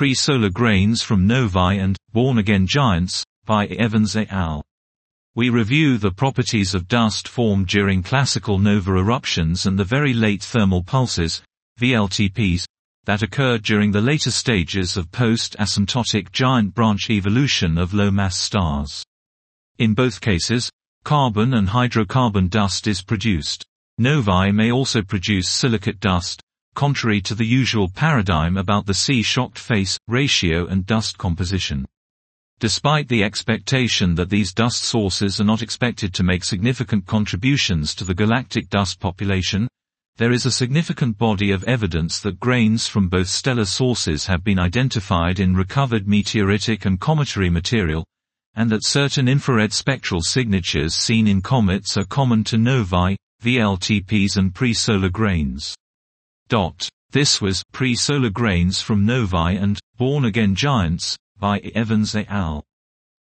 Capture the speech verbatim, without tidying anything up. Pre-Solar Grains from Novae and Born-Again Giants, by Evans et al. We review the properties of dust formed during classical nova eruptions and the very late thermal pulses, V L T Ps, that occur during the later stages of post-asymptotic giant branch evolution of low-mass stars. In both cases, carbon and hydrocarbon dust is produced. Novae may also produce silicate dust, contrary to the usual paradigm about the C-shocked phase ratio and dust composition. Despite the expectation that these dust sources are not expected to make significant contributions to the galactic dust population, there is a significant body of evidence that grains from both stellar sources have been identified in recovered meteoritic and cometary material, and that certain infrared spectral signatures seen in comets are common to novae, V L T Ps and pre-solar grains. This was Pre-Solar Grains from Novae and Born-Again Giants, by Evans et al.